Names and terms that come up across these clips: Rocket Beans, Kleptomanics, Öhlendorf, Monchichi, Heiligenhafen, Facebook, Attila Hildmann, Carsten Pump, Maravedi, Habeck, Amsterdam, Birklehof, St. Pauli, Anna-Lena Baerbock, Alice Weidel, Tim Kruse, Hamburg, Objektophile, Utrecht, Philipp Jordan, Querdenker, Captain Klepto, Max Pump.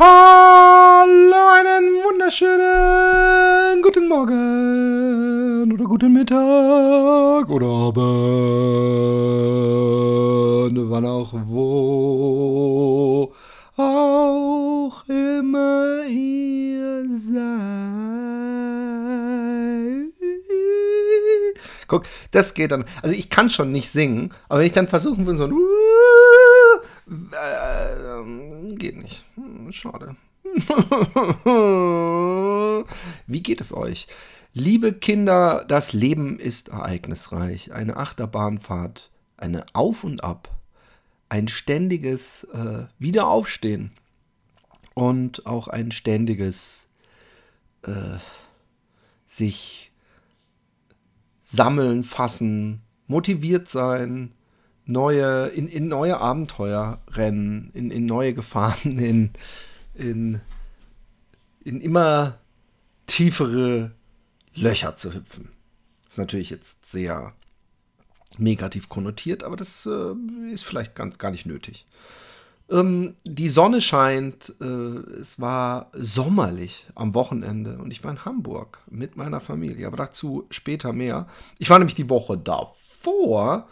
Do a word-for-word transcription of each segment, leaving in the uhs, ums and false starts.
Hallo, einen wunderschönen guten Morgen oder guten Mittag oder Abend, wann auch wo auch immer ihr seid. Guck, das geht dann. Also ich kann schon nicht singen, aber wenn ich dann versuchen will, so ein Äh, geht nicht. Schade. Wie geht es euch? Liebe Kinder, das Leben ist ereignisreich. Eine Achterbahnfahrt, eine Auf und Ab, ein ständiges äh, Wiederaufstehen und auch ein ständiges äh, sich sammeln, fassen, motiviert sein, neue, in, in neue Abenteuer rennen, in, in neue Gefahren, in, in, in immer tiefere Löcher zu hüpfen. Das ist natürlich jetzt sehr negativ konnotiert, aber das äh, ist vielleicht ganz, gar nicht nötig. Ähm, die Sonne scheint, äh, es war sommerlich am Wochenende und ich war in Hamburg mit meiner Familie, aber dazu später mehr. Ich war nämlich die Woche davor,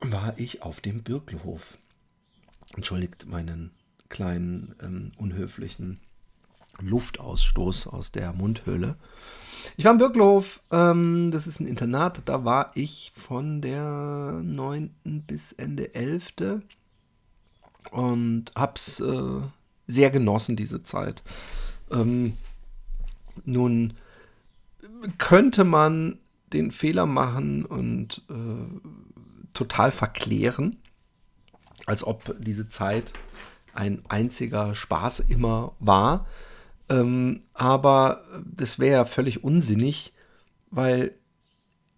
war ich auf dem Birklehof. Entschuldigt meinen kleinen, ähm, unhöflichen Luftausstoß aus der Mundhöhle. Ich war im Birklehof, ähm, das ist ein Internat, da war ich von der neunten bis Ende elften und hab's äh, sehr genossen, diese Zeit. Ähm, nun könnte man den Fehler machen und äh, total verklären, als ob diese Zeit ein einziger Spaß immer war. Ähm, aber das wäre ja völlig unsinnig, weil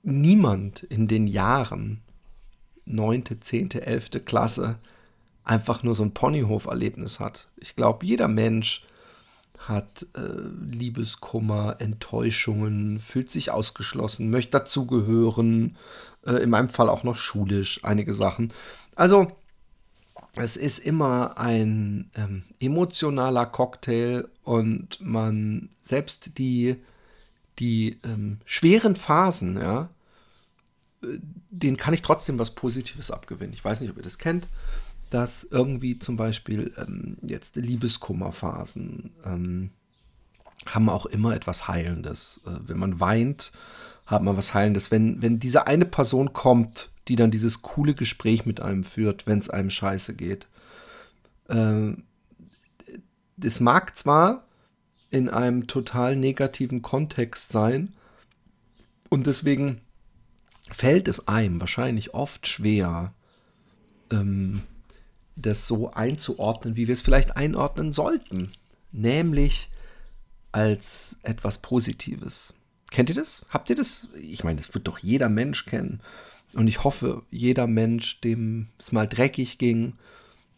niemand in den Jahren neunte, zehnte, elfte Klasse einfach nur so ein Ponyhof-Erlebnis hat. Ich glaube, jeder Mensch hat äh, Liebeskummer, Enttäuschungen, fühlt sich ausgeschlossen, möchte dazugehören, äh, in meinem Fall auch noch schulisch, einige Sachen. Also es ist immer ein ähm, emotionaler Cocktail und man selbst die, die ähm, schweren Phasen, ja, äh, denen kann ich trotzdem was Positives abgewinnen. Ich weiß nicht, ob ihr das kennt, dass irgendwie zum Beispiel ähm, jetzt Liebeskummerphasen ähm, haben auch immer etwas Heilendes. Äh, wenn man weint, hat man was Heilendes. Wenn, wenn diese eine Person kommt, die dann dieses coole Gespräch mit einem führt, wenn es einem scheiße geht. Äh, das mag zwar in einem total negativen Kontext sein und deswegen fällt es einem wahrscheinlich oft schwer, ähm, das so einzuordnen, wie wir es vielleicht einordnen sollten. Nämlich als etwas Positives. Kennt ihr das? Habt ihr das? Ich meine, das wird doch jeder Mensch kennen. Und ich hoffe, jeder Mensch, dem es mal dreckig ging,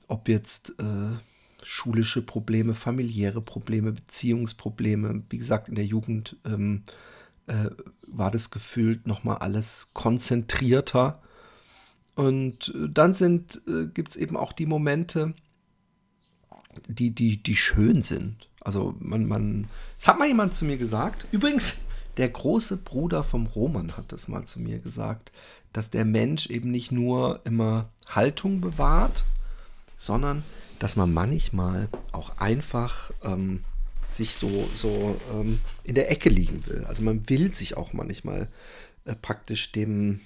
ob jetzt äh, schulische Probleme, familiäre Probleme, Beziehungsprobleme, wie gesagt, in der Jugend ähm, äh, war das gefühlt nochmal alles konzentrierter. Und dann sind, äh, gibt es eben auch die Momente, die, die, die schön sind. Also man, man, das hat mal jemand zu mir gesagt. Übrigens, der große Bruder vom Roman hat das mal zu mir gesagt, dass der Mensch eben nicht nur immer Haltung bewahrt, sondern dass man manchmal auch einfach ähm, sich so, so ähm, in der Ecke liegen will. Also man will sich auch manchmal äh, praktisch dem,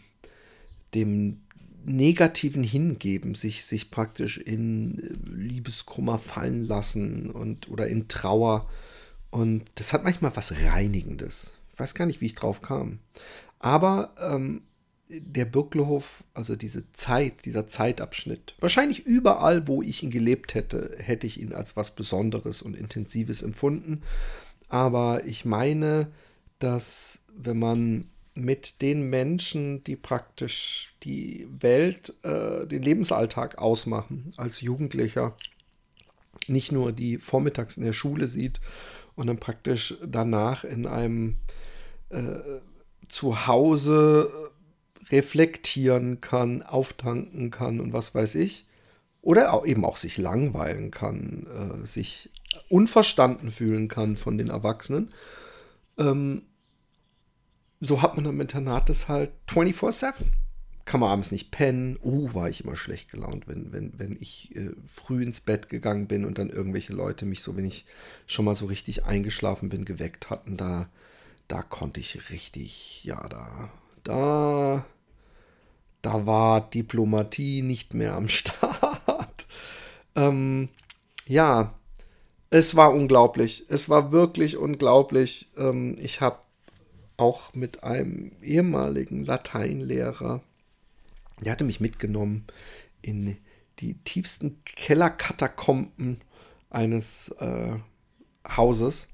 dem Negativen hingeben, sich, sich praktisch in Liebeskummer fallen lassen und oder in Trauer. Und das hat manchmal was Reinigendes. Ich weiß gar nicht, wie ich drauf kam. Aber ähm, der Birklehof, also diese Zeit, dieser Zeitabschnitt, wahrscheinlich überall, wo ich ihn gelebt hätte, hätte ich ihn als was Besonderes und Intensives empfunden. Aber ich meine, dass wenn man mit den Menschen, die praktisch die Welt, äh, den Lebensalltag ausmachen, als Jugendlicher, nicht nur die vormittags in der Schule sieht und dann praktisch danach in einem äh, Zuhause reflektieren kann, auftanken kann und was weiß ich, Oder auch, eben auch sich langweilen kann, äh, sich unverstanden fühlen kann von den Erwachsenen. Ähm, so hat man am Internat das halt vierundzwanzig sieben. Kann man abends nicht pennen. Uh, war ich immer schlecht gelaunt, wenn, wenn, wenn ich äh, früh ins Bett gegangen bin und dann irgendwelche Leute mich so, wenn ich schon mal so richtig eingeschlafen bin, geweckt hatten. Da, da konnte ich richtig, ja, da, da... Da war Diplomatie nicht mehr am Start. ähm, ja, es war unglaublich. Es war wirklich unglaublich. Ähm, ich habe auch mit einem ehemaligen Lateinlehrer, der hatte mich mitgenommen in die tiefsten Kellerkatakomben eines äh, Hauses.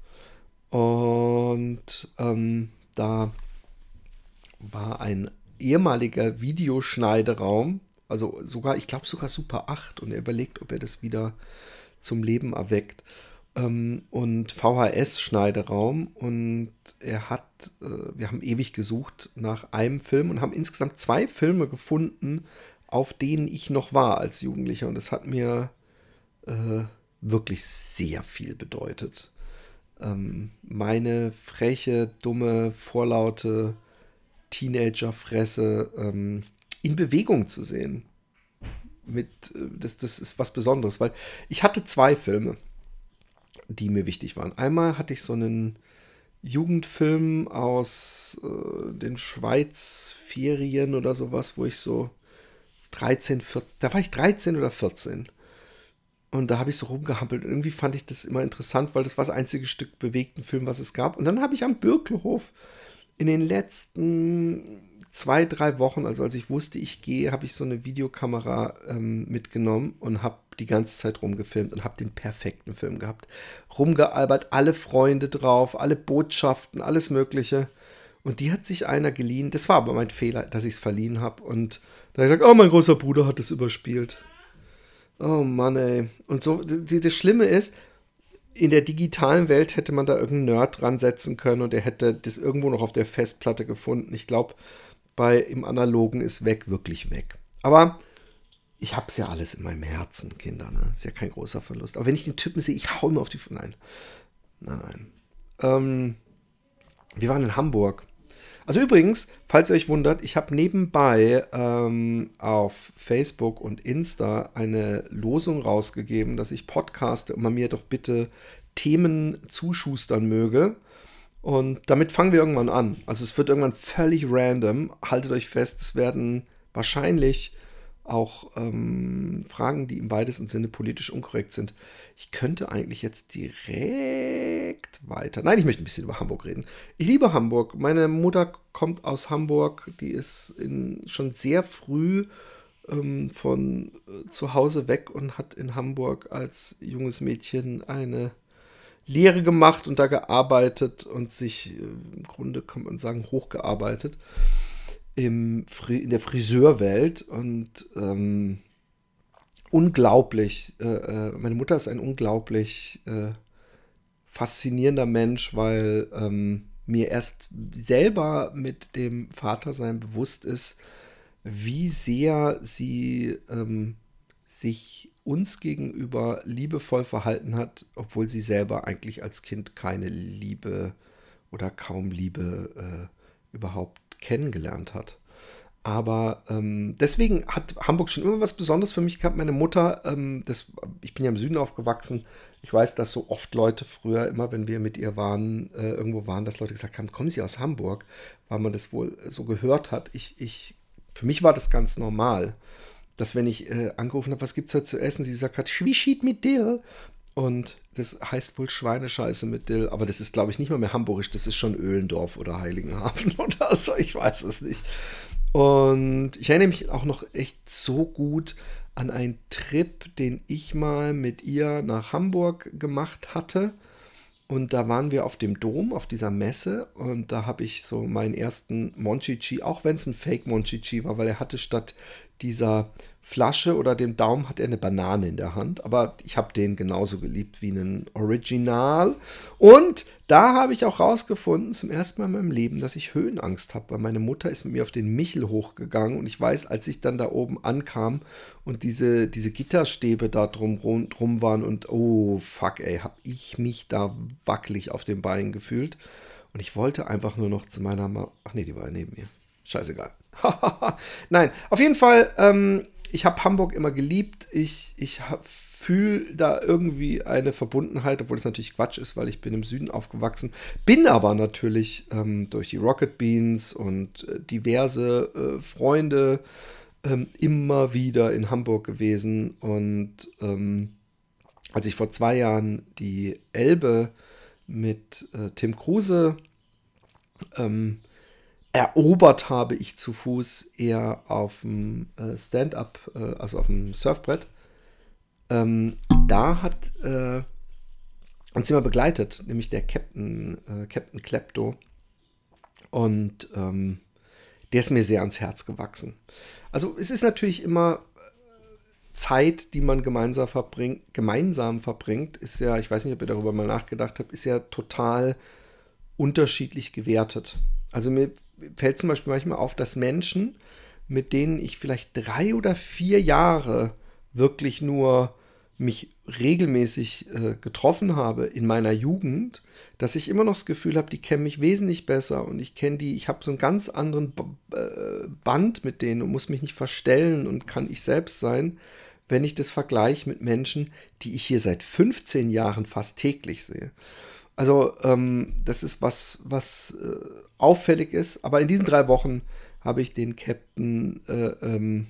Und ähm, da war ein ehemaliger Videoschneideraum, also sogar, ich glaube sogar Super acht, und er überlegt, ob er das wieder zum Leben erweckt, ähm, und V H S-Schneideraum, und er hat, äh, wir haben ewig gesucht nach einem Film und haben insgesamt zwei Filme gefunden, auf denen ich noch war als Jugendlicher, und das hat mir äh, wirklich sehr viel bedeutet. Ähm, meine freche, dumme, vorlaute Teenagerfresse ähm, in Bewegung zu sehen. Mit, das, das ist was Besonderes, weil ich hatte zwei Filme, die mir wichtig waren. Einmal hatte ich so einen Jugendfilm aus äh, den Schweizferien oder sowas, wo ich so dreizehn, vierzehn, da war ich dreizehn oder vierzehn. Und da habe ich so rumgehampelt. Und irgendwie fand ich das immer interessant, weil das war das einzige Stück bewegten Film, was es gab. Und dann habe ich am Birklehof in den letzten zwei, drei Wochen, also als ich wusste, ich gehe, habe ich so eine Videokamera ähm, mitgenommen und habe die ganze Zeit rumgefilmt und habe den perfekten Film gehabt. Rumgealbert, alle Freunde drauf, alle Botschaften, alles Mögliche. Und die hat sich einer geliehen. Das war aber mein Fehler, dass ich es verliehen habe. Und da habe ich gesagt, oh, mein großer Bruder hat es überspielt. Oh Mann, ey. Und so, das Schlimme ist, in der digitalen Welt hätte man da irgendeinen Nerd dran setzen können und er hätte das irgendwo noch auf der Festplatte gefunden. Ich glaube, bei im Analogen ist weg, wirklich weg. Aber ich habe es ja alles in meinem Herzen, Kinder. Ne? Ist ja kein großer Verlust. Aber wenn ich den Typen sehe, ich hau immer auf die... F- nein, nein, nein. Ähm, wir waren in Hamburg. Also übrigens, falls ihr euch wundert, ich habe nebenbei ähm, auf Facebook und Insta eine Losung rausgegeben, dass ich podcaste und man mir doch bitte Themen zuschustern möge. Und damit fangen wir irgendwann an. Also es wird irgendwann völlig random. Haltet euch fest, es werden wahrscheinlich auch ähm, Fragen, die im weitesten Sinne politisch unkorrekt sind. Ich könnte eigentlich jetzt direkt weiter... Nein, ich möchte ein bisschen über Hamburg reden. Ich liebe Hamburg. Meine Mutter kommt aus Hamburg. Die ist in, schon sehr früh ähm, von äh, zu Hause weg und hat in Hamburg als junges Mädchen eine Lehre gemacht und da gearbeitet und sich äh, im Grunde, kann man sagen, hochgearbeitet. Im, in der Friseurwelt und ähm, unglaublich, äh, meine Mutter ist ein unglaublich äh, faszinierender Mensch, weil ähm, mir erst selber mit dem Vatersein bewusst ist, wie sehr sie ähm, sich uns gegenüber liebevoll verhalten hat, obwohl sie selber eigentlich als Kind keine Liebe oder kaum Liebe äh, überhaupt kennengelernt hat. Aber ähm, deswegen hat Hamburg schon immer was Besonderes für mich gehabt. Meine Mutter, ähm, das, ich bin ja im Süden aufgewachsen, ich weiß, dass so oft Leute früher immer, wenn wir mit ihr waren, äh, irgendwo waren, dass Leute gesagt haben, kommen Sie aus Hamburg, weil man das wohl so gehört hat. Ich, ich, für mich war das ganz normal, dass wenn ich äh, angerufen habe, was gibt es heute zu essen, sie gesagt hat, Schwischit mit Dill. Und das heißt wohl Schweinescheiße mit Dill, aber das ist, glaube ich, nicht mal mehr hamburgisch, das ist schon Öhlendorf oder Heiligenhafen oder so, ich weiß es nicht. Und ich erinnere mich auch noch echt so gut an einen Trip, den ich mal mit ihr nach Hamburg gemacht hatte. Und da waren wir auf dem Dom, auf dieser Messe, und da habe ich so meinen ersten Monchichi, auch wenn es ein Fake Monchichi war, weil er hatte statt dieser Flasche oder dem Daumen hat er eine Banane in der Hand, aber ich habe den genauso geliebt wie einen Original. Und da habe ich auch rausgefunden, zum ersten Mal in meinem Leben, dass ich Höhenangst habe, weil meine Mutter ist mit mir auf den Michel hochgegangen und ich weiß, als ich dann da oben ankam und diese, diese Gitterstäbe da drum, drum waren und oh fuck ey, habe ich mich da wackelig auf den Beinen gefühlt und ich wollte einfach nur noch zu meiner Mama, ach nee, die war ja neben mir, scheißegal. Nein, auf jeden Fall, ähm, ich habe Hamburg immer geliebt. Ich, ich fühle da irgendwie eine Verbundenheit, obwohl es natürlich Quatsch ist, weil ich bin im Süden aufgewachsen. Bin aber natürlich ähm, durch die Rocket Beans und äh, diverse äh, Freunde ähm, immer wieder in Hamburg gewesen. Und ähm, als ich vor zwei Jahren die Elbe mit äh, Tim Kruse ähm, erobert habe, ich zu Fuß eher auf dem Stand-up, also auf dem Surfbrett. Ähm, da hat äh, uns jemand begleitet, nämlich der Captain, äh, Captain Klepto. Und ähm, der ist mir sehr ans Herz gewachsen. Also es ist natürlich immer Zeit, die man gemeinsam verbringt, gemeinsam verbringt, ist ja, ich weiß nicht, ob ihr darüber mal nachgedacht habt, ist ja total unterschiedlich gewertet. Also mir fällt zum Beispiel manchmal auf, dass Menschen, mit denen ich vielleicht drei oder vier Jahre wirklich nur mich regelmäßig äh, getroffen habe in meiner Jugend, dass ich immer noch das Gefühl habe, die kennen mich wesentlich besser und ich kenne die, ich habe so einen ganz anderen B- äh, Band mit denen und muss mich nicht verstellen und kann ich selbst sein, wenn ich das vergleiche mit Menschen, die ich hier seit fünfzehn Jahren fast täglich sehe. Also ähm, das ist was, was äh, auffällig ist. Aber in diesen drei Wochen habe ich den Captain äh, ähm,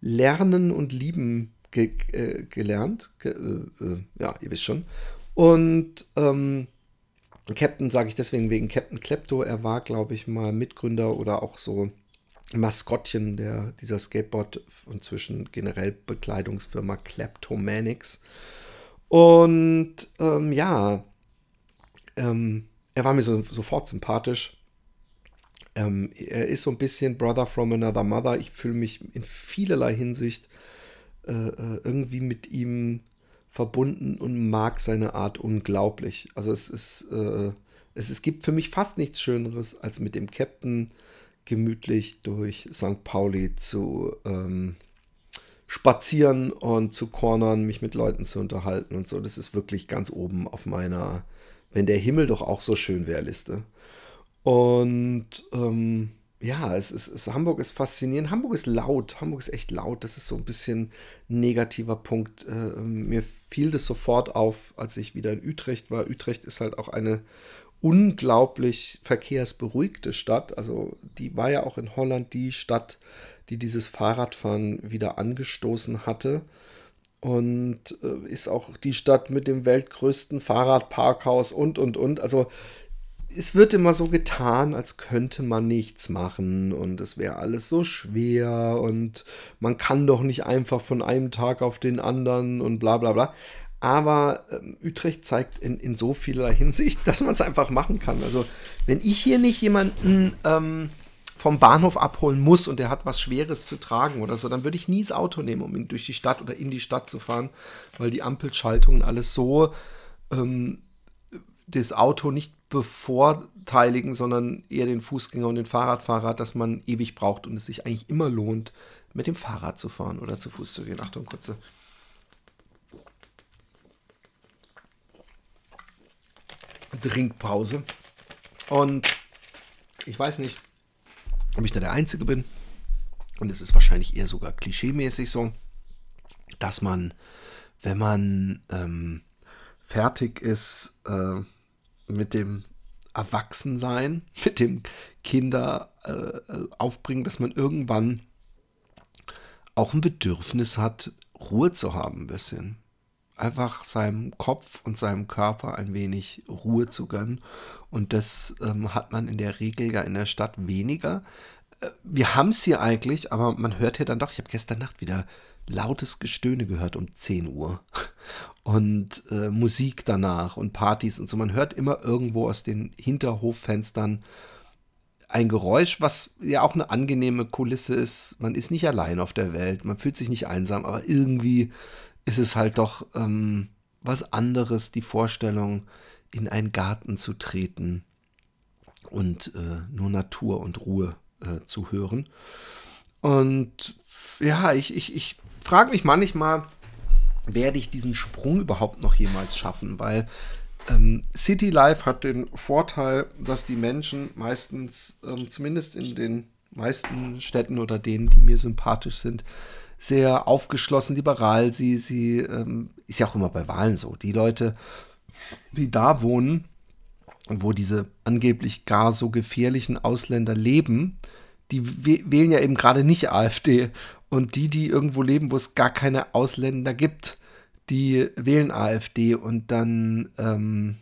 lernen und lieben ge- äh, gelernt. Ge- äh, äh, ja, ihr wisst schon. Und ähm, Captain sage ich deswegen wegen Captain Klepto. Er war, glaube ich, mal Mitgründer oder auch so Maskottchen der, dieser Skateboard- und zwischen generell Bekleidungsfirma Kleptomanics. Und ähm, ja... Ähm, er war mir so, sofort sympathisch. Ähm, er ist so ein bisschen Brother from another mother. Ich fühle mich in vielerlei Hinsicht äh, irgendwie mit ihm verbunden und mag seine Art unglaublich. Also es ist, äh, es, es gibt für mich fast nichts Schöneres, als mit dem Captain gemütlich durch Sankt Pauli zu ähm, spazieren und zu cornern, mich mit Leuten zu unterhalten und so. Das ist wirklich ganz oben auf meiner... Wenn der Himmel doch auch so schön wäre, Liste. Und ähm, ja, es ist, es, Hamburg ist faszinierend. Hamburg ist laut. Hamburg ist echt laut. Das ist so ein bisschen ein negativer Punkt. Äh, mir fiel das sofort auf, als ich wieder in Utrecht war. Utrecht ist halt auch eine unglaublich verkehrsberuhigte Stadt. Also die war ja auch in Holland die Stadt, die dieses Fahrradfahren wieder angestoßen hatte. Und äh, ist auch die Stadt mit dem weltgrößten Fahrradparkhaus und, und, und. Also es wird immer so getan, als könnte man nichts machen und es wäre alles so schwer und man kann doch nicht einfach von einem Tag auf den anderen und bla bla bla. Aber ähm, Utrecht zeigt in, in so vieler Hinsicht, dass man es einfach machen kann. Also wenn ich hier nicht jemanden... Ähm, vom Bahnhof abholen muss und der hat was Schweres zu tragen oder so, dann würde ich nie das Auto nehmen, um durch die Stadt oder in die Stadt zu fahren, weil die Ampelschaltungen alles so ähm, das Auto nicht bevorteiligen, sondern eher den Fußgänger und den Fahrradfahrer, dass man ewig braucht und es sich eigentlich immer lohnt, mit dem Fahrrad zu fahren oder zu Fuß zu gehen. Achtung, kurze. Trinkpause. Und ich weiß nicht, ob ich da der Einzige bin, und es ist wahrscheinlich eher sogar klischeemäßig so, dass man, wenn man ähm, fertig ist äh, mit dem Erwachsensein, mit dem Kinder äh, aufbringen, dass man irgendwann auch ein Bedürfnis hat, Ruhe zu haben ein bisschen. Einfach seinem Kopf und seinem Körper ein wenig Ruhe zu gönnen. Und das ähm, hat man in der Regel ja in der Stadt weniger. Äh, wir haben es hier eigentlich, aber man hört hier dann doch, ich habe gestern Nacht wieder lautes Gestöhne gehört um zehn Uhr. Und äh, Musik danach und Partys und so. Man hört immer irgendwo aus den Hinterhoffenstern ein Geräusch, was ja auch eine angenehme Kulisse ist. Man ist nicht allein auf der Welt, man fühlt sich nicht einsam, aber irgendwie ist es halt doch ähm, was anderes, die Vorstellung, in einen Garten zu treten und äh, nur Natur und Ruhe äh, zu hören. Und ja, ich, ich, ich frage mich manchmal, werde ich diesen Sprung überhaupt noch jemals schaffen, weil ähm, City Life hat den Vorteil, dass die Menschen meistens, ähm, zumindest in den meisten Städten oder denen, die mir sympathisch sind, sehr aufgeschlossen, liberal, sie, sie ähm, ist ja auch immer bei Wahlen so, die Leute, die da wohnen, wo diese angeblich gar so gefährlichen Ausländer leben, die wäh- wählen ja eben gerade nicht AfD. Und die, die irgendwo leben, wo es gar keine Ausländer gibt, die wählen AfD. Und dann, ähm,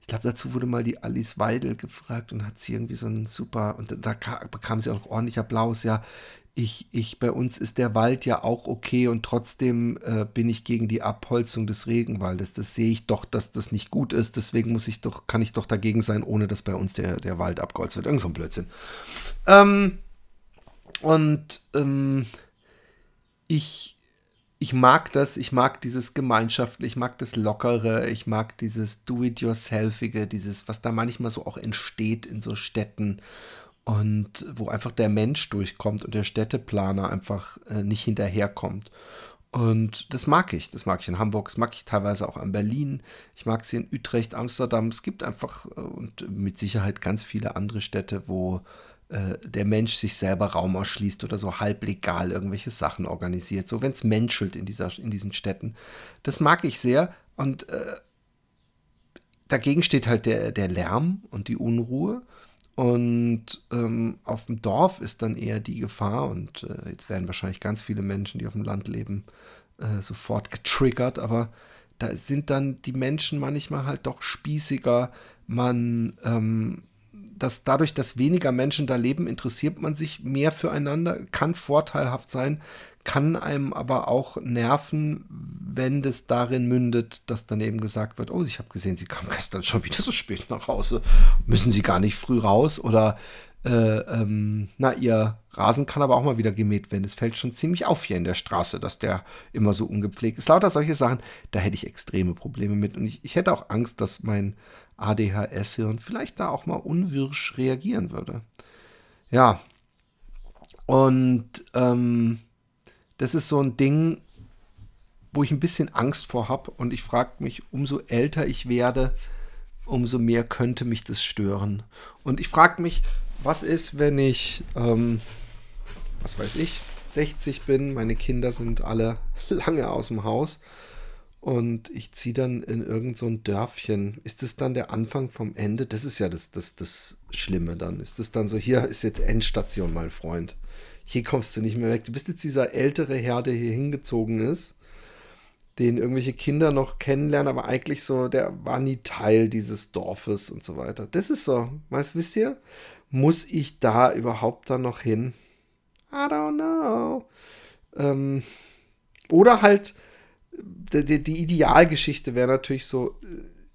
ich glaube, dazu wurde mal die Alice Weidel gefragt und hat sie irgendwie so einen super, und da ka- bekam sie auch noch ordentlich Applaus, ja, ich, ich, bei uns ist der Wald ja auch okay und trotzdem äh, bin ich gegen die Abholzung des Regenwaldes. Das sehe ich doch, dass das nicht gut ist, deswegen muss ich doch, kann ich doch dagegen sein, ohne dass bei uns der, der Wald abgeholzt wird. Irgend so ein Blödsinn. Ähm, und, ähm, Ich, ich mag das, ich mag dieses Gemeinschaftliche, ich mag das Lockere, ich mag dieses Do-it-yourselfige, dieses, was da manchmal so auch entsteht in so Städten und wo einfach der Mensch durchkommt und der Städteplaner einfach äh, nicht hinterherkommt. Und das mag ich, das mag ich in Hamburg, das mag ich teilweise auch in Berlin, ich mag es hier in Utrecht, Amsterdam, es gibt einfach äh, und mit Sicherheit ganz viele andere Städte, wo der Mensch sich selber Raum erschließt oder so halblegal irgendwelche Sachen organisiert, so wenn es menschelt in, dieser, in diesen Städten. Das mag ich sehr und äh, dagegen steht halt der, der Lärm und die Unruhe und ähm, auf dem Dorf ist dann eher die Gefahr und äh, jetzt werden wahrscheinlich ganz viele Menschen, die auf dem Land leben, äh, sofort getriggert, aber da sind dann die Menschen manchmal halt doch spießiger, man ähm, dass dadurch, dass weniger Menschen da leben, interessiert man sich mehr füreinander, kann vorteilhaft sein, kann einem aber auch nerven, wenn das darin mündet, dass dann eben gesagt wird, oh, ich habe gesehen, Sie kamen gestern schon wieder so spät nach Hause, müssen Sie gar nicht früh raus oder äh, ähm, na, Ihr Rasen kann aber auch mal wieder gemäht werden, es fällt schon ziemlich auf hier in der Straße, dass der immer so ungepflegt ist, lauter solche Sachen, da hätte ich extreme Probleme mit und ich, ich hätte auch Angst, dass mein A D H S-Hirn vielleicht da auch mal unwirsch reagieren würde. Ja, und ähm, das ist so ein Ding, wo ich ein bisschen Angst vor habe und ich frage mich, umso älter ich werde, umso mehr könnte mich das stören. Und ich frage mich, was ist, wenn ich, ähm, was weiß ich, sechzig bin, meine Kinder sind alle lange aus dem Haus, und ich ziehe dann in irgend so ein Dörfchen. Ist das dann der Anfang vom Ende? Das ist ja das, das, das Schlimme dann. Ist das dann so, hier ist jetzt Endstation, mein Freund. Hier kommst du nicht mehr weg. Du bist jetzt dieser ältere Herr, der hier hingezogen ist, den irgendwelche Kinder noch kennenlernen, aber eigentlich so, der war nie Teil dieses Dorfes und so weiter. Das ist so. Weißt, wisst ihr? Muss ich da überhaupt dann noch hin? I don't know. Ähm, oder halt... Die, die Idealgeschichte wäre natürlich so,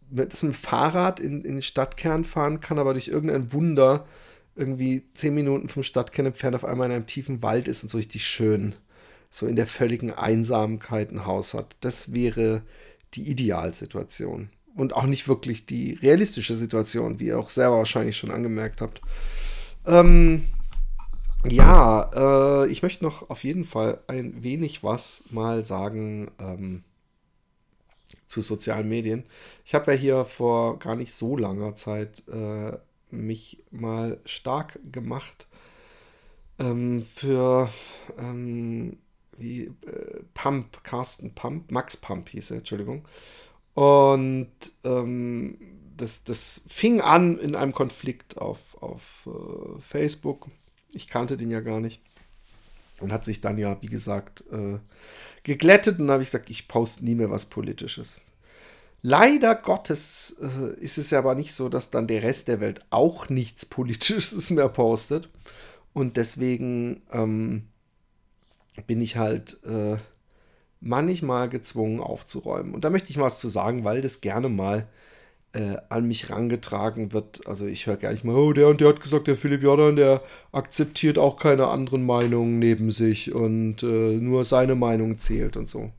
dass man mit dem Fahrrad in, in den Stadtkern fahren kann, aber durch irgendein Wunder irgendwie zehn Minuten vom Stadtkern entfernt auf einmal in einem tiefen Wald ist und so richtig schön, so in der völligen Einsamkeit ein Haus hat. Das wäre die Idealsituation und auch nicht wirklich die realistische Situation, wie ihr auch selber wahrscheinlich schon angemerkt habt. Ähm... Ja, äh, ich möchte noch auf jeden Fall ein wenig was mal sagen ähm, zu sozialen Medien. Ich habe ja hier vor gar nicht so langer Zeit äh, mich mal stark gemacht ähm, für ähm, wie, äh, Pump, Carsten Pump, Max Pump hieß er, Entschuldigung. Und ähm, das, das fing an in einem Konflikt auf, auf äh, Facebook. Ich kannte den ja gar nicht und hat sich dann ja, wie gesagt, äh, geglättet und dann habe ich gesagt, ich poste nie mehr was Politisches. Leider Gottes äh, ist es ja aber nicht so, dass dann der Rest der Welt auch nichts Politisches mehr postet und deswegen ähm, bin ich halt äh, manchmal gezwungen aufzuräumen. Und da möchte ich mal was zu sagen, weil das gerne mal äh, an mich rangetragen wird. Also ich höre gar nicht mal, oh, der und der hat gesagt, der Philipp Jordan, der akzeptiert auch keine anderen Meinungen neben sich und äh, nur seine Meinung zählt und so.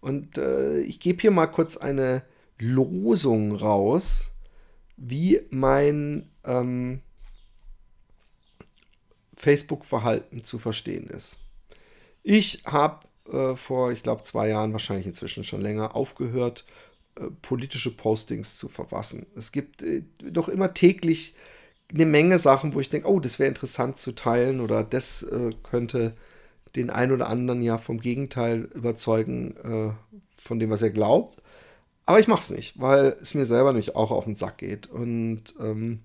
Und äh, ich gebe hier mal kurz eine Losung raus, wie mein ähm, Facebook-Verhalten zu verstehen ist. Ich habe äh, vor, ich glaube, zwei Jahren, wahrscheinlich inzwischen schon länger, aufgehört, äh, politische Postings zu verfassen. Es gibt äh, doch immer täglich eine Menge Sachen, wo ich denke, oh, das wäre interessant zu teilen oder das äh, könnte den einen oder anderen ja vom Gegenteil überzeugen, äh, von dem, was er glaubt. Aber ich mache es nicht, weil es mir selber nicht auch auf den Sack geht. Und ähm,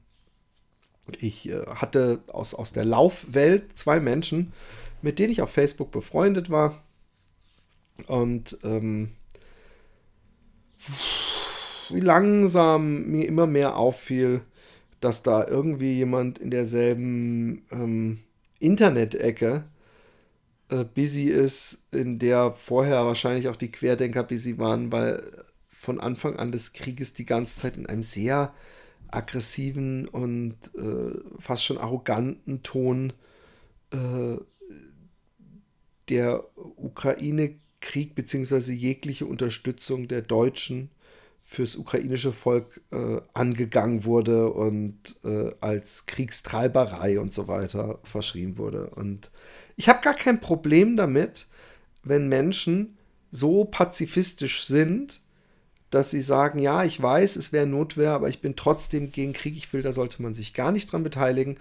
ich äh, hatte aus, aus der Laufwelt zwei Menschen, mit denen ich auf Facebook befreundet war. Und ähm, wie langsam mir immer mehr auffiel, dass da irgendwie jemand in derselben ähm, Internet-Ecke äh, busy ist, in der vorher wahrscheinlich auch die Querdenker busy waren, weil von Anfang an des Krieges die ganze Zeit in einem sehr aggressiven und äh, fast schon arroganten Ton äh, der Ukraine-Krieg bzw. jegliche Unterstützung der Deutschen fürs ukrainische Volk äh, angegangen wurde und äh, als Kriegstreiberei und so weiter verschrien wurde. Und ich habe gar kein Problem damit, wenn Menschen so pazifistisch sind, dass sie sagen, ja, ich weiß, es wäre Notwehr, aber ich bin trotzdem gegen Krieg, ich will, da sollte man sich gar nicht dran beteiligen.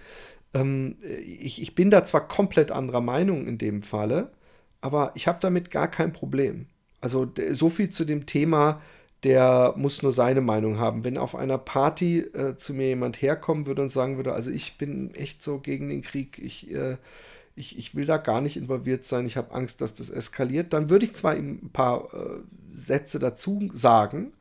Ähm, ich, ich bin da zwar komplett anderer Meinung in dem Falle, aber ich habe damit gar kein Problem. Also d- so viel zu dem Thema, der muss nur seine Meinung haben. Wenn auf einer Party äh, zu mir jemand herkommen würde und sagen würde, also ich bin echt so gegen den Krieg, ich, äh, ich, ich will da gar nicht involviert sein, ich habe Angst, dass das eskaliert, dann würde ich zwar ihm ein paar äh, Sätze dazu sagen,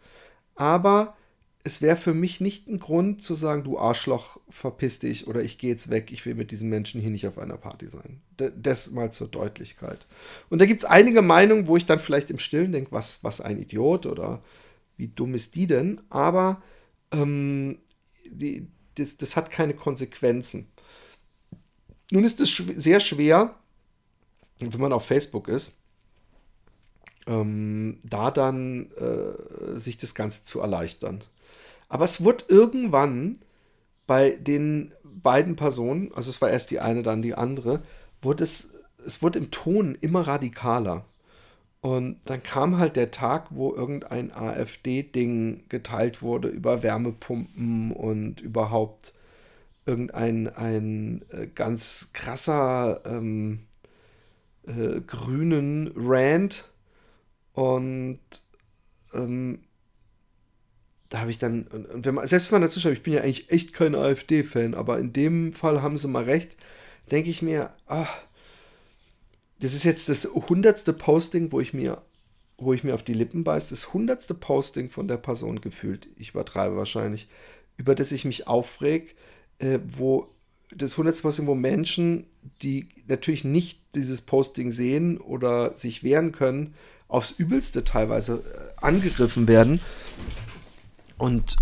aber es wäre für mich nicht ein Grund zu sagen, du Arschloch, verpiss dich oder ich gehe jetzt weg, ich will mit diesen Menschen hier nicht auf einer Party sein. D- das mal zur Deutlichkeit. Und da gibt es einige Meinungen, wo ich dann vielleicht im Stillen denke, was, was ein Idiot oder wie dumm ist die denn, aber ähm, die, das, das hat keine Konsequenzen. Nun ist es schw- sehr schwer, wenn man auf Facebook ist, Ähm, da dann äh, sich das Ganze zu erleichtern. Aber es wurde irgendwann bei den beiden Personen, also es war erst die eine, dann die andere, wurde es, es wurde im Ton immer radikaler. Und dann kam halt der Tag, wo irgendein A F D-Ding geteilt wurde über Wärmepumpen und überhaupt irgendein ein äh, ganz krasser ähm, äh, grünen Rant. Und ähm, da habe ich dann, und wenn man, selbst wenn man dazu schreibt, ich bin ja eigentlich echt kein A F D-Fan, aber in dem Fall haben sie mal recht, denke ich mir, ach, das ist jetzt das hundertste Posting, wo ich mir, wo ich mir auf die Lippen beiße, das hundertste Posting von der Person gefühlt, ich übertreibe wahrscheinlich, über das ich mich aufreg, äh, wo das hundertste Posting, wo Menschen, die natürlich nicht dieses Posting sehen oder sich wehren können, aufs Übelste teilweise angegriffen werden. Und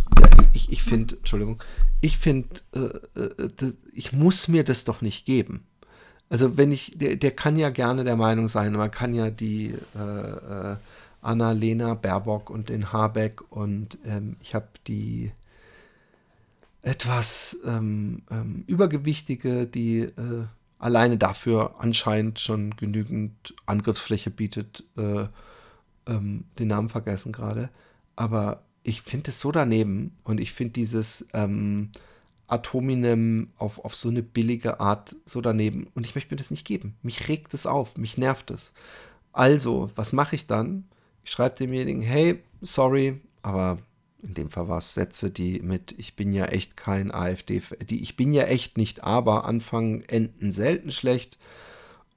ich, ich finde, Entschuldigung, ich finde, äh, äh, ich muss mir das doch nicht geben. Also wenn ich, der, der kann ja gerne der Meinung sein, man kann ja die äh, äh, Anna-Lena Baerbock und den Habeck und ähm, ich habe die etwas ähm, ähm, übergewichtige, die äh, alleine dafür anscheinend schon genügend Angriffsfläche bietet, äh, ähm, den Namen vergessen gerade, aber ich finde es so daneben und ich finde dieses ähm, ad hominem auf, auf so eine billige Art so daneben und ich möchte mir das nicht geben. Mich regt es auf, mich nervt es. Also, was mache ich dann? Ich schreibe demjenigen, hey, sorry, aber in dem Fall war es Sätze, die mit ich bin ja echt kein A F D, die ich bin ja echt nicht, aber anfangen, enden selten schlecht.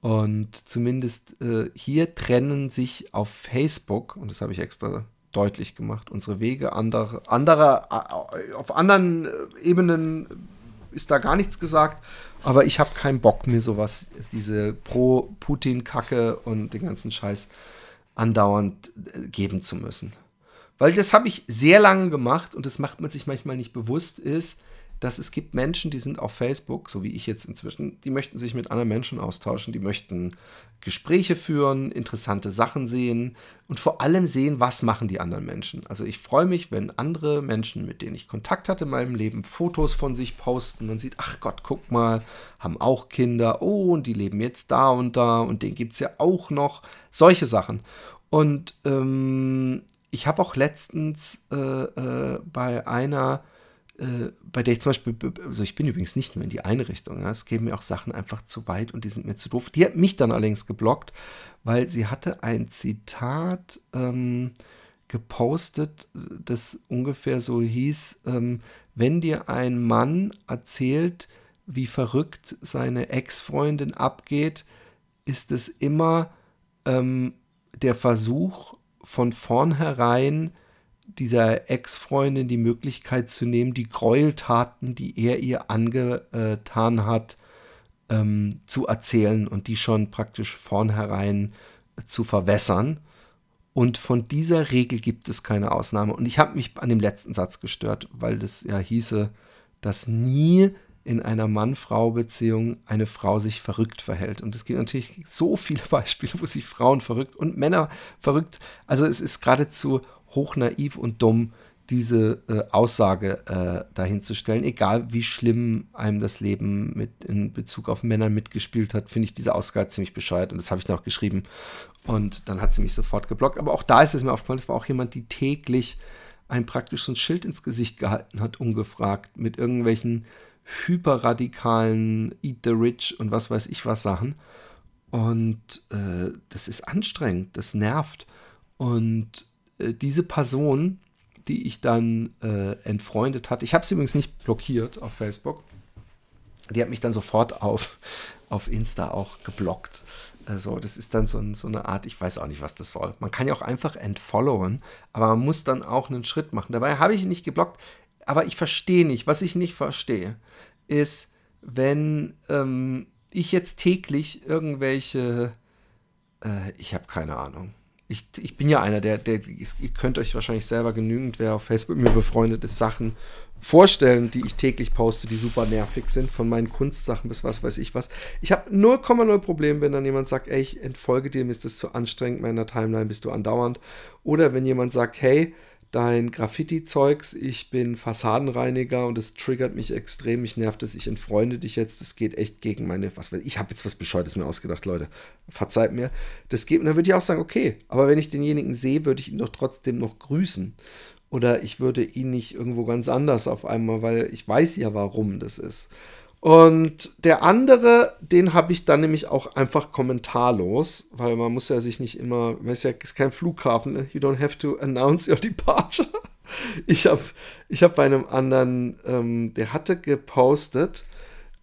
Und zumindest äh, hier trennen sich auf Facebook, und das habe ich extra deutlich gemacht, unsere Wege andere, andere, auf anderen Ebenen ist da gar nichts gesagt, aber ich habe keinen Bock mir sowas, diese Pro-Putin-Kacke und den ganzen Scheiß andauernd geben zu müssen. Weil das habe ich sehr lange gemacht und das macht man sich manchmal nicht bewusst, ist, dass es gibt Menschen, die sind auf Facebook, so wie ich jetzt inzwischen, die möchten sich mit anderen Menschen austauschen, die möchten Gespräche führen, interessante Sachen sehen und vor allem sehen, was machen die anderen Menschen. Also ich freue mich, wenn andere Menschen, mit denen ich Kontakt hatte in meinem Leben, Fotos von sich posten. Man sieht, ach Gott, guck mal, haben auch Kinder, oh, und die leben jetzt da und da und den gibt es ja auch noch. Solche Sachen. Und ähm, ich habe auch letztens äh, äh, bei einer bei der ich zum Beispiel, also ich bin übrigens nicht nur in die eine Richtung, ja, es geben mir auch Sachen einfach zu weit und die sind mir zu doof. Die hat mich dann allerdings geblockt, weil sie hatte ein Zitat ähm, gepostet, das ungefähr so hieß, ähm, wenn dir ein Mann erzählt, wie verrückt seine Ex-Freundin abgeht, ist es immer ähm, der Versuch von vornherein, dieser Ex-Freundin die Möglichkeit zu nehmen, die Gräueltaten, die er ihr angetan hat, ähm, zu erzählen und die schon praktisch vornherein zu verwässern. Und von dieser Regel gibt es keine Ausnahme. Und ich habe mich an dem letzten Satz gestört, weil das ja hieße, dass nie in einer Mann-Frau-Beziehung eine Frau sich verrückt verhält. Und es gibt natürlich so viele Beispiele, wo sich Frauen verrückt und Männer verrückt. Also es ist geradezu hochnaiv und dumm, diese äh, Aussage äh, dahinzustellen. Egal, wie schlimm einem das Leben mit, in Bezug auf Männer mitgespielt hat, finde ich diese Aussage ziemlich bescheuert. Und das habe ich dann auch geschrieben. Und dann hat sie mich sofort geblockt. Aber auch da ist es mir aufgefallen, es war auch jemand, die täglich einem praktisch so ein Schild ins Gesicht gehalten hat, ungefragt, mit irgendwelchen hyperradikalen Eat the Rich und was weiß ich was Sachen. Und äh, das ist anstrengend, das nervt. Und diese Person, die ich dann äh, entfreundet hatte, ich habe sie übrigens nicht blockiert auf Facebook, die hat mich dann sofort auf, auf Insta auch geblockt. Also das ist dann so, ein, so eine Art, ich weiß auch nicht, was das soll. Man kann ja auch einfach entfollowen, aber man muss dann auch einen Schritt machen. Dabei habe ich ihn nicht geblockt, aber ich verstehe nicht. Was ich nicht verstehe, ist, wenn ähm, ich jetzt täglich irgendwelche, äh, ich habe keine Ahnung, Ich, ich bin ja einer, der, der, ihr könnt euch wahrscheinlich selber genügend, wer auf Facebook mit mir befreundet ist, Sachen vorstellen, die ich täglich poste, die super nervig sind, von meinen Kunstsachen bis was weiß ich was. Ich habe null Komma null Problem, wenn dann jemand sagt, ey, ich entfolge dir, mir ist das zu anstrengend, meiner Timeline bist du andauernd. Oder wenn jemand sagt, hey, dein Graffiti-Zeugs, ich bin Fassadenreiniger und es triggert mich extrem, mich nervt es, ich entfreunde dich jetzt, das geht echt gegen meine, was weiß ich, ich habe jetzt was Bescheuertes mir ausgedacht, Leute, verzeiht mir, das geht, und dann würde ich auch sagen, okay, aber wenn ich denjenigen sehe, würde ich ihn doch trotzdem noch grüßen oder ich würde ihn nicht irgendwo ganz anders auf einmal, weil ich weiß ja, warum das ist. Und der andere, den habe ich dann nämlich auch einfach kommentarlos, weil man muss ja sich nicht immer, man ist ja ist kein Flughafen, you don't have to announce your departure. Ich habe ich hab bei einem anderen, ähm, der hatte gepostet,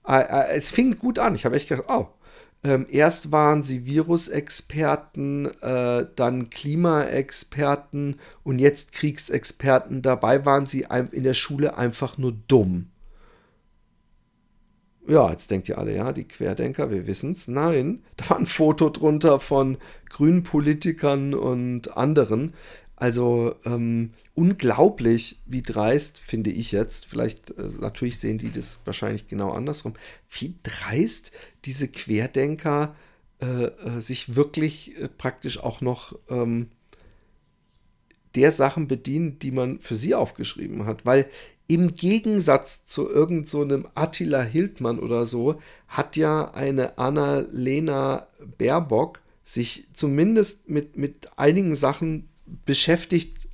äh, äh, es fing gut an, ich habe echt gedacht, oh, ähm, erst waren sie Virusexperten, äh, dann Klimaexperten und jetzt Kriegsexperten, dabei waren sie in der Schule einfach nur dumm. Ja, jetzt denkt ihr alle, ja, die Querdenker, wir wissen's. Nein, da war ein Foto drunter von grünen Politikern und anderen. Also ähm, unglaublich, wie dreist, finde ich jetzt. Vielleicht, äh, natürlich sehen die das wahrscheinlich genau andersrum. Wie dreist diese Querdenker äh, äh, sich wirklich äh, praktisch auch noch ähm, der Sachen bedienen, die man für sie aufgeschrieben hat. Weil im Gegensatz zu irgend so einem Attila Hildmann oder so, hat ja eine Anna-Lena Baerbock sich zumindest mit, mit einigen Sachen beschäftigt.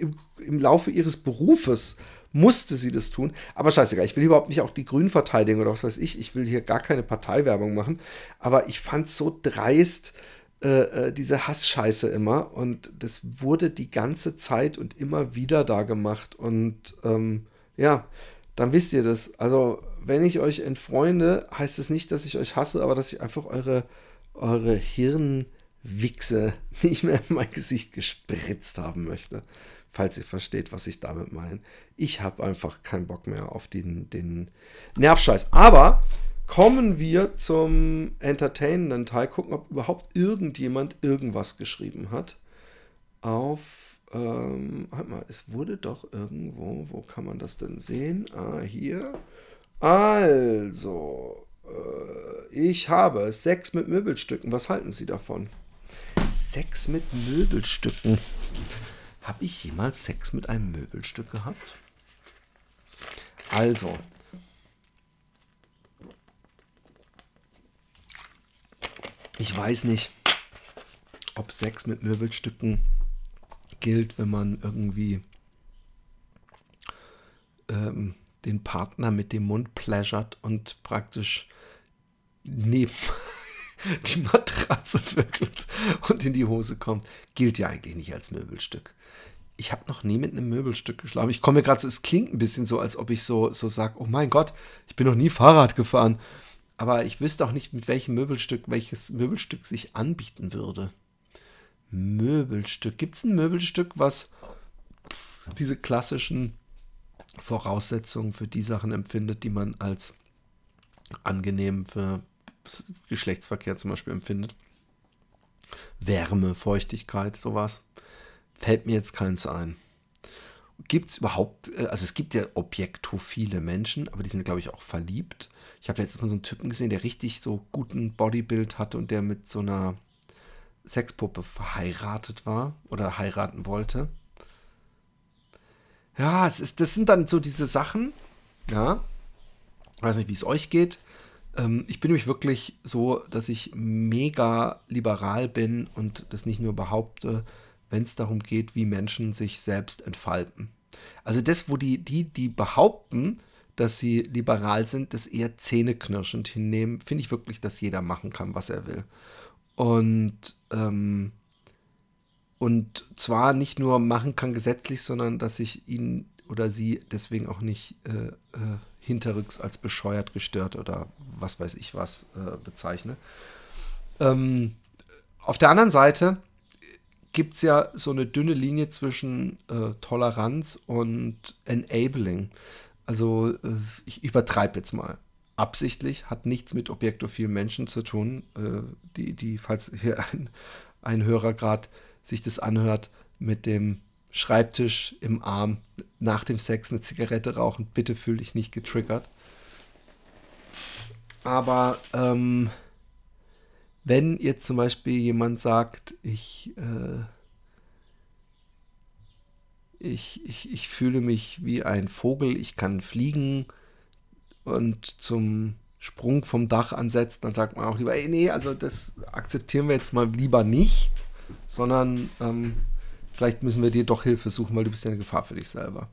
Im, im Laufe ihres Berufes musste sie das tun. Aber scheißegal, ich will überhaupt nicht auch die Grünen verteidigen oder was weiß ich. Ich will hier gar keine Parteiwerbung machen. Aber ich fand es so dreist, äh, diese Hassscheiße immer. Und das wurde die ganze Zeit und immer wieder da gemacht. Und ähm, ja, dann wisst ihr das. Also, wenn ich euch entfreunde, heißt es nicht, dass ich euch hasse, aber dass ich einfach eure, eure Hirnwichse nicht mehr in mein Gesicht gespritzt haben möchte. Falls ihr versteht, was ich damit meine. Ich habe einfach keinen Bock mehr auf den, den Nervscheiß. Aber kommen wir zum entertainenden Teil. Gucken, ob überhaupt irgendjemand irgendwas geschrieben hat. Auf Ähm, halt mal, es wurde doch irgendwo, wo kann man das denn sehen? Ah, hier. Also, äh, ich habe Sex mit Möbelstücken. Was halten Sie davon? Sex mit Möbelstücken. Habe ich jemals Sex mit einem Möbelstück gehabt? Also. Ich weiß nicht, ob Sex mit Möbelstücken gilt, wenn man irgendwie ähm, den Partner mit dem Mund pläschert und praktisch neben die Matratze wickelt und in die Hose kommt. Gilt ja eigentlich nicht als Möbelstück. Ich habe noch nie mit einem Möbelstück geschlafen. Ich komme mir gerade so, es klingt ein bisschen so, als ob ich so, so sage, oh mein Gott, ich bin noch nie Fahrrad gefahren. Aber ich wüsste auch nicht, mit welchem Möbelstück, welches Möbelstück sich anbieten würde. Möbelstück. Gibt es ein Möbelstück, was diese klassischen Voraussetzungen für die Sachen empfindet, die man als angenehm für Geschlechtsverkehr zum Beispiel empfindet? Wärme, Feuchtigkeit, sowas. Fällt mir jetzt keins ein. Gibt es überhaupt, also es gibt ja objektophile Menschen, aber die sind, glaube ich, auch verliebt. Ich habe letztens mal so einen Typen gesehen, der richtig so guten Bodybuild hatte und der mit so einer Sexpuppe verheiratet war oder heiraten wollte. Ja, es ist, das sind dann so diese Sachen, ja, ich weiß nicht, wie es euch geht. Ähm, ich bin nämlich wirklich so, dass ich mega liberal bin und das nicht nur behaupte, wenn es darum geht, wie Menschen sich selbst entfalten. Also das, wo die, die, die behaupten, dass sie liberal sind, das eher zähneknirschend hinnehmen, finde ich wirklich, dass jeder machen kann, was er will. Und, ähm, und zwar nicht nur machen kann gesetzlich, sondern dass ich ihn oder sie deswegen auch nicht äh, äh, hinterrücks als bescheuert, gestört oder was weiß ich was äh, bezeichne. Ähm, auf der anderen Seite gibt es ja so eine dünne Linie zwischen äh, Toleranz und Enabling. Also äh, ich übertreibe jetzt mal. Absichtlich, hat nichts mit objektophilen Menschen zu tun, die, die falls hier ein, ein Hörer gerade sich das anhört, mit dem Schreibtisch im Arm, nach dem Sex eine Zigarette rauchen, bitte fühl dich nicht getriggert. Aber ähm, wenn jetzt zum Beispiel jemand sagt, ich, äh, ich, ich, ich fühle mich wie ein Vogel, ich kann fliegen, und zum Sprung vom Dach ansetzt, dann sagt man auch lieber, ey, nee, also das akzeptieren wir jetzt mal lieber nicht, sondern ähm, vielleicht müssen wir dir doch Hilfe suchen, weil du bist ja eine Gefahr für dich selber.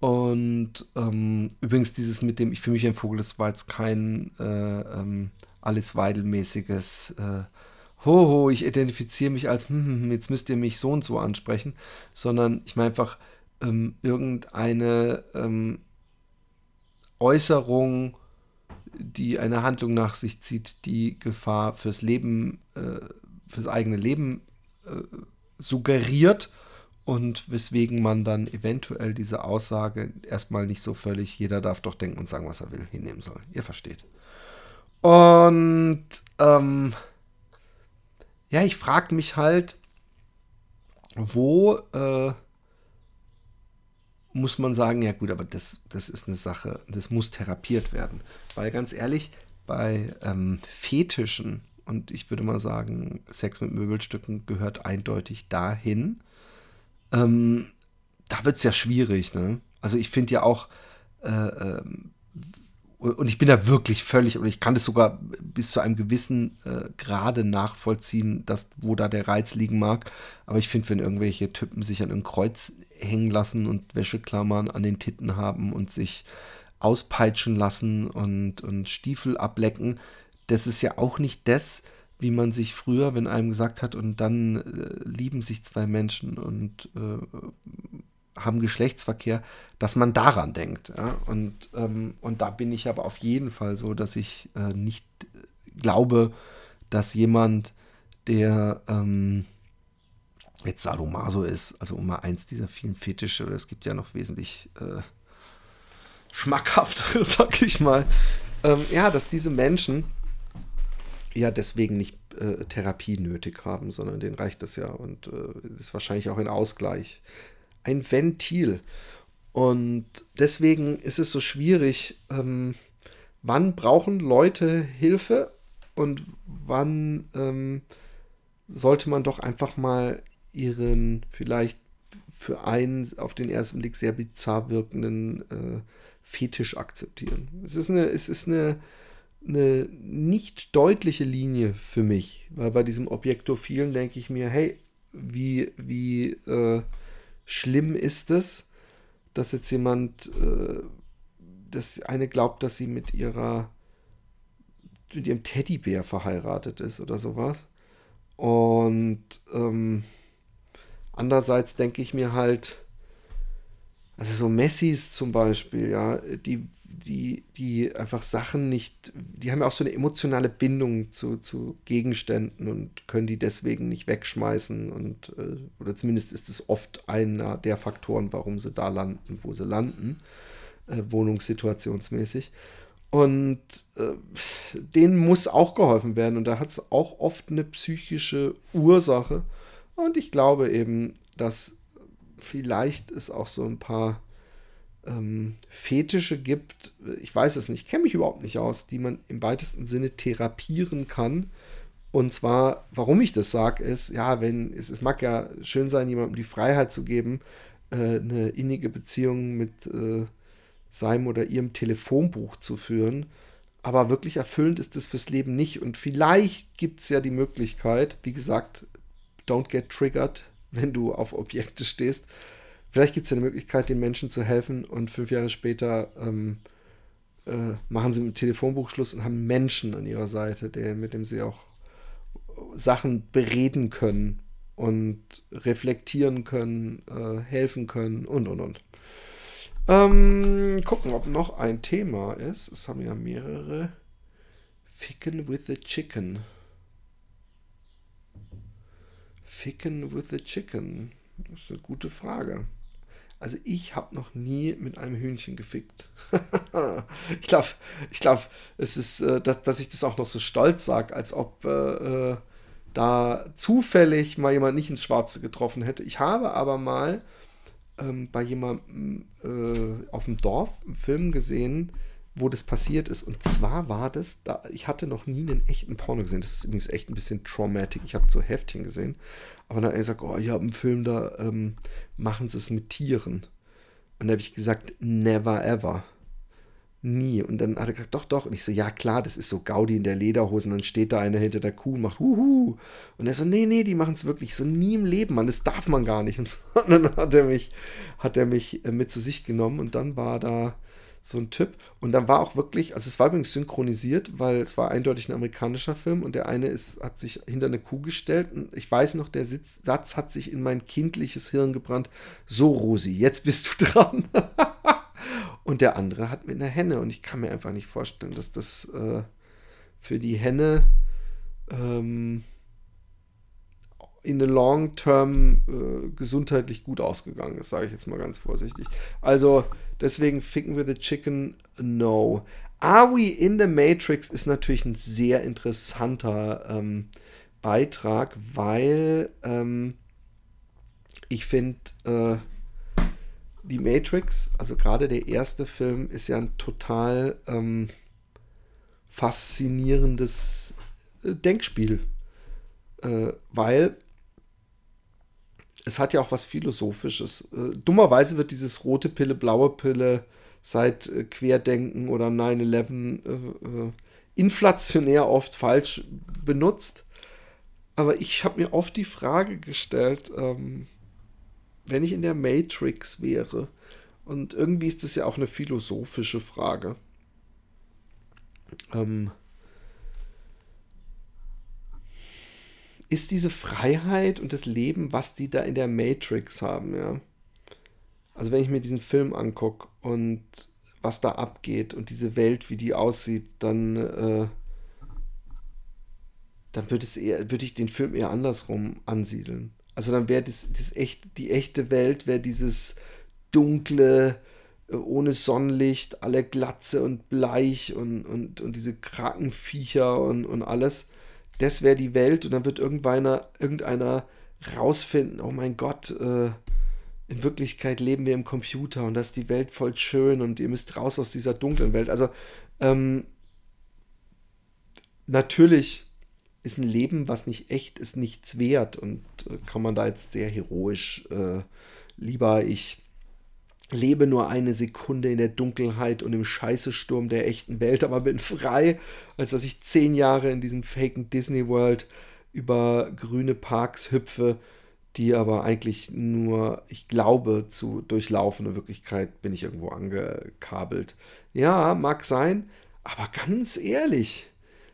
Und ähm, übrigens dieses mit dem, ich fühle mich ein Vogel, das war jetzt kein äh, ähm, Alice Weidel-mäßiges äh, Hoho, ich identifiziere mich als, hm, hm, jetzt müsst ihr mich so und so ansprechen, sondern ich meine einfach ähm, irgendeine ähm, Äußerung, die eine Handlung nach sich zieht, die Gefahr fürs Leben, äh, fürs eigene Leben äh, suggeriert und weswegen man dann eventuell diese Aussage erstmal nicht so völlig, jeder darf doch denken und sagen, was er will, hinnehmen soll. Ihr versteht. Und ähm, ja, ich frage mich halt, wo äh, muss man sagen, ja gut, aber das, das ist eine Sache, das muss therapiert werden. Weil ganz ehrlich, bei ähm, Fetischen, und ich würde mal sagen, Sex mit Möbelstücken gehört eindeutig dahin, ähm, da wird es ja schwierig, ne? Also ich finde ja auch, äh, ähm, und ich bin da wirklich völlig, oder ich kann das sogar bis zu einem gewissen äh, Grade nachvollziehen, dass, wo da der Reiz liegen mag, aber ich finde, wenn irgendwelche Typen sich an ein Kreuz hängen lassen und Wäscheklammern an den Titten haben und sich auspeitschen lassen und, und Stiefel ablecken, das ist ja auch nicht das, wie man sich früher, wenn einem gesagt hat, und dann äh, lieben sich zwei Menschen und äh, haben Geschlechtsverkehr, dass man daran denkt. Ja? Und, ähm, und da bin ich aber auf jeden Fall so, dass ich äh, nicht glaube, dass jemand, der ähm, jetzt Sadomaso ist, also um mal eins dieser vielen Fetische, oder es gibt ja noch wesentlich äh, schmackhaftere, sag ich mal, ähm, ja, dass diese Menschen ja deswegen nicht äh, Therapie nötig haben, sondern denen reicht das ja und äh, ist wahrscheinlich auch ein Ausgleich, ein Ventil. Und deswegen ist es so schwierig, ähm, wann brauchen Leute Hilfe und wann ähm, sollte man doch einfach mal ihren vielleicht für einen auf den ersten Blick sehr bizarr wirkenden äh, Fetisch akzeptieren. Es ist eine, es ist eine, eine nicht deutliche Linie für mich, weil bei diesem Objektophilen denke ich mir, hey, wie, wie äh, schlimm ist es, dass jetzt jemand, äh, dass eine glaubt, dass sie mit ihrer, mit ihrem Teddybär verheiratet ist oder sowas. Und ähm, andererseits denke ich mir halt, also so Messis zum Beispiel, ja, die, die, die einfach Sachen nicht, die haben ja auch so eine emotionale Bindung zu, zu Gegenständen und können die deswegen nicht wegschmeißen und, oder zumindest ist es oft einer der Faktoren, warum sie da landen, wo sie landen, äh, wohnungssituationsmäßig. Und äh, denen muss auch geholfen werden und da hat es auch oft eine psychische Ursache. Und ich glaube eben, dass vielleicht es auch so ein paar ähm, Fetische gibt, ich weiß es nicht, kenne mich überhaupt nicht aus, die man im weitesten Sinne therapieren kann. Und zwar, warum ich das sage, ist, ja, wenn es, es mag ja schön sein, jemandem die Freiheit zu geben, äh, eine innige Beziehung mit äh, seinem oder ihrem Telefonbuch zu führen, aber wirklich erfüllend ist das fürs Leben nicht. Und vielleicht gibt es ja die Möglichkeit, wie gesagt, don't get triggered, wenn du auf Objekte stehst. Vielleicht gibt es ja eine Möglichkeit, den Menschen zu helfen und fünf Jahre später ähm, äh, machen sie mit dem Telefonbuch Schluss und haben Menschen an ihrer Seite, der, mit dem sie auch Sachen bereden können und reflektieren können, äh, helfen können und, und, und. Ähm, gucken, ob noch ein Thema ist. Es haben ja mehrere. Ficken with the Chicken. Ficken with the Chicken. Das ist eine gute Frage. Also ich habe noch nie mit einem Hühnchen gefickt. ich glaube, ich glaube, es ist, äh, dass, dass ich das auch noch so stolz sage, als ob äh, äh, da zufällig mal jemand nicht ins Schwarze getroffen hätte. Ich habe aber mal ähm, bei jemandem äh, auf dem Dorf einen Film gesehen, wo das passiert ist. Und zwar war das, da, ich hatte noch nie einen echten Porno gesehen. Das ist übrigens echt ein bisschen traumatic. Ich habe so Heftchen gesehen. Aber dann hat er gesagt, oh, ich habe einen Film, da ähm, machen sie es mit Tieren. Und da habe ich gesagt, never ever. Nie. Und dann hat er gesagt, doch, doch. Und ich so, ja klar, das ist so Gaudi in der Lederhose. Und dann steht da einer hinter der Kuh und macht huhu. Und er so, nee, nee, die machen es wirklich so nie im Leben, Mann. Das darf man gar nicht. Und, so. Und dann hat er mich, hat er mich mit zu sich genommen. Und dann war da so ein Typ. Und dann war auch wirklich, also es war übrigens synchronisiert, weil es war eindeutig ein amerikanischer Film und der eine ist, hat sich hinter eine Kuh gestellt und ich weiß noch, der Sitz, Satz hat sich in mein kindliches Hirn gebrannt. So, Rosi, jetzt bist du dran. Und der andere hat mit einer Henne und ich kann mir einfach nicht vorstellen, dass das äh, für die Henne ähm, in the long term äh, gesundheitlich gut ausgegangen ist, sage ich jetzt mal ganz vorsichtig. Also deswegen ficken wir the chicken, no. Are we in the Matrix ist natürlich ein sehr interessanter ähm, Beitrag, weil ähm, ich finde, äh, die Matrix, also gerade der erste Film, ist ja ein total ähm, faszinierendes Denkspiel, äh, weil es hat ja auch was Philosophisches. Äh, dummerweise wird dieses rote Pille, blaue Pille seit äh, Querdenken oder nine eleven äh, äh, inflationär oft falsch benutzt. Aber ich habe mir oft die Frage gestellt, ähm, wenn ich in der Matrix wäre, und irgendwie ist das ja auch eine philosophische Frage, ähm, ist diese Freiheit und das Leben, was die da in der Matrix haben, ja. Also wenn ich mir diesen Film angucke und was da abgeht und diese Welt, wie die aussieht, dann, äh, dann würde würd ich den Film eher andersrum ansiedeln. Also dann wäre das, das echt, die echte Welt wäre dieses dunkle, ohne Sonnenlicht, alle Glatze und bleich und, und, und diese Krakenviecher und, und alles. das wäre die Welt, und dann wird irgendeiner, irgendeiner rausfinden, oh mein Gott, äh, in Wirklichkeit leben wir im Computer und das ist die Welt voll schön und ihr müsst raus aus dieser dunklen Welt. Also ähm, natürlich ist ein Leben, was nicht echt ist, nichts wert, und äh, kann man da jetzt sehr heroisch äh, lieber ich lebe nur eine Sekunde in der Dunkelheit und im Scheißesturm der echten Welt, aber bin frei, als dass ich zehn Jahre in diesem faken Disney World über grüne Parks hüpfe, die aber eigentlich nur, ich glaube, zu durchlaufende Wirklichkeit bin ich irgendwo angekabelt. Ja, mag sein, aber ganz ehrlich,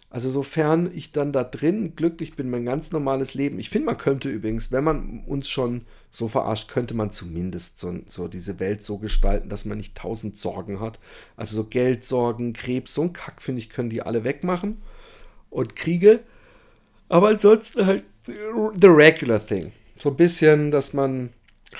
also sofern ich dann da drin glücklich bin, mein ganz normales Leben. Ich finde, man könnte übrigens, wenn man uns schon so verarscht, könnte man zumindest so, so diese Welt so gestalten, dass man nicht tausend Sorgen hat. Also so Geldsorgen, Krebs, so ein Kack, finde ich, können die alle wegmachen. Und Kriege. Aber ansonsten halt the regular thing. So ein bisschen, dass man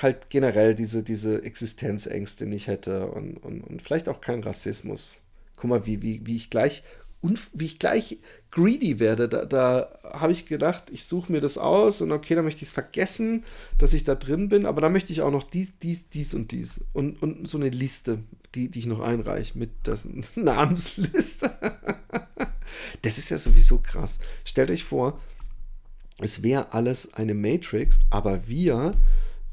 halt generell diese, diese Existenzängste nicht hätte und, und, und vielleicht auch keinen Rassismus. Guck mal, wie, wie, wie ich gleich... Und wie ich gleich greedy werde, da, da habe ich gedacht, ich suche mir das aus und okay, dann möchte ich es vergessen, dass ich da drin bin, aber dann möchte ich auch noch dies, dies, dies und dies. Und, und so eine Liste, die, die ich noch einreiche mit der Namensliste. Das ist ja sowieso krass. Stellt euch vor, es wäre alles eine Matrix, aber wir,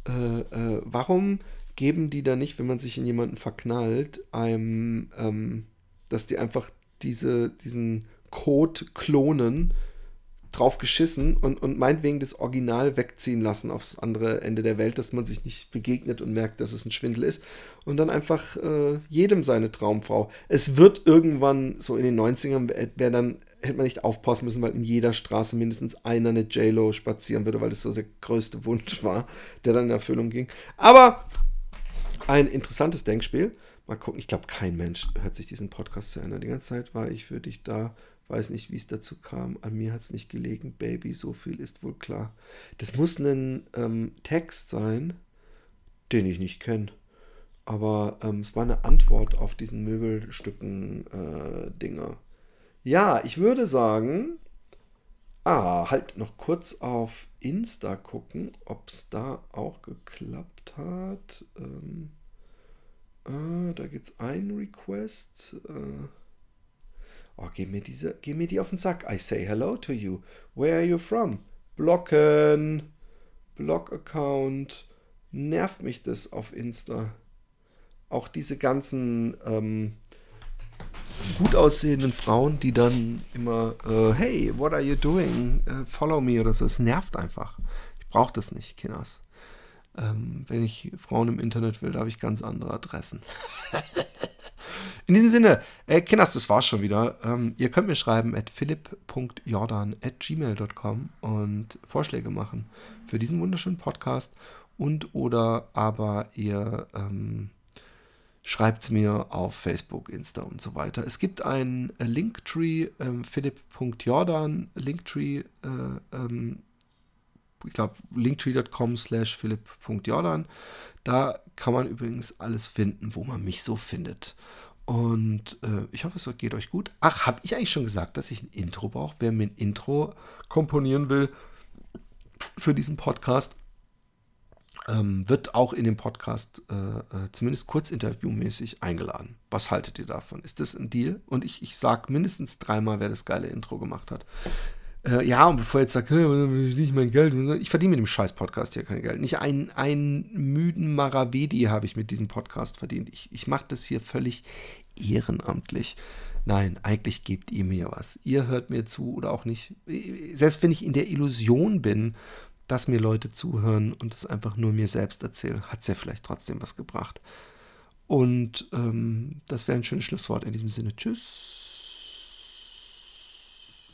äh, äh, warum geben die da nicht, wenn man sich in jemanden verknallt, einem, ähm, dass die einfach Diese, diesen Code klonen, drauf geschissen und, und meinetwegen das Original wegziehen lassen aufs andere Ende der Welt, dass man sich nicht begegnet und merkt, dass es ein Schwindel ist. Und dann einfach äh, jedem seine Traumfrau. Es wird irgendwann, so in den neunzigern, wär dann, hätte man nicht aufpassen müssen, weil in jeder Straße mindestens einer eine J-Lo spazieren würde, weil das so der größte Wunsch war, der dann in Erfüllung ging. Aber ein interessantes Denkspiel. Mal gucken, ich glaube, kein Mensch hört sich diesen Podcast zu Ende. Die ganze Zeit war ich für dich da, weiß nicht, wie es dazu kam. An mir hat es nicht gelegen, Baby, so viel ist wohl klar. Das muss ein ähm, Text sein, den ich nicht kenne. Aber ähm, es war eine Antwort auf diesen Möbelstücken-Dinger. Äh, ja, ich würde sagen, ah, halt noch kurz auf Insta gucken, ob es da auch geklappt hat. Ähm... Ah, da gibt es einen Request. Uh, oh, geh mir diese, geh mir die auf den Sack. I say hello to you. Where are you from? Blocken. Block-Account. Nervt mich das auf Insta. Auch diese ganzen ähm, gut aussehenden Frauen, die dann immer äh, hey, what are you doing? Uh, follow me oder so. Es nervt einfach. Ich brauche das nicht, Kinders. Ähm, wenn ich Frauen im Internet will, da habe ich ganz andere Adressen. In diesem Sinne, äh, Kinders, das war's schon wieder. Ähm, ihr könnt mir schreiben at philipp punkt jordan at gmail punkt com und Vorschläge machen für diesen wunderschönen Podcast, und oder aber ihr ähm, schreibt es mir auf Facebook, Insta und so weiter. Es gibt einen Linktree, ähm, philipp punkt jordan, Linktree, äh, ähm, ich glaube, linktree punkt com slash philipp punkt jordan. Da kann man übrigens alles finden, wo man mich so findet. Und äh, ich hoffe, es geht euch gut. Ach, habe ich eigentlich schon gesagt, dass ich ein Intro brauche? Wer mir ein Intro komponieren will für diesen Podcast, ähm, wird auch in dem Podcast äh, zumindest kurzinterviewmäßig eingeladen. Was haltet ihr davon? Ist das ein Deal? Und ich, ich sage mindestens dreimal, wer das geile Intro gemacht hat. Ja, und bevor ich jetzt sage, hey, nicht mein Geld, ich verdiene mit dem Scheiß-Podcast hier kein Geld. Nicht einen, einen müden Maravedi habe ich mit diesem Podcast verdient. Ich, ich mache das hier völlig ehrenamtlich. Nein, eigentlich gebt ihr mir was. Ihr hört mir zu oder auch nicht. Selbst wenn ich in der Illusion bin, dass mir Leute zuhören und es einfach nur mir selbst erzählen, hat es ja vielleicht trotzdem was gebracht. Und ähm, das wäre ein schönes Schlusswort in diesem Sinne. Tschüss.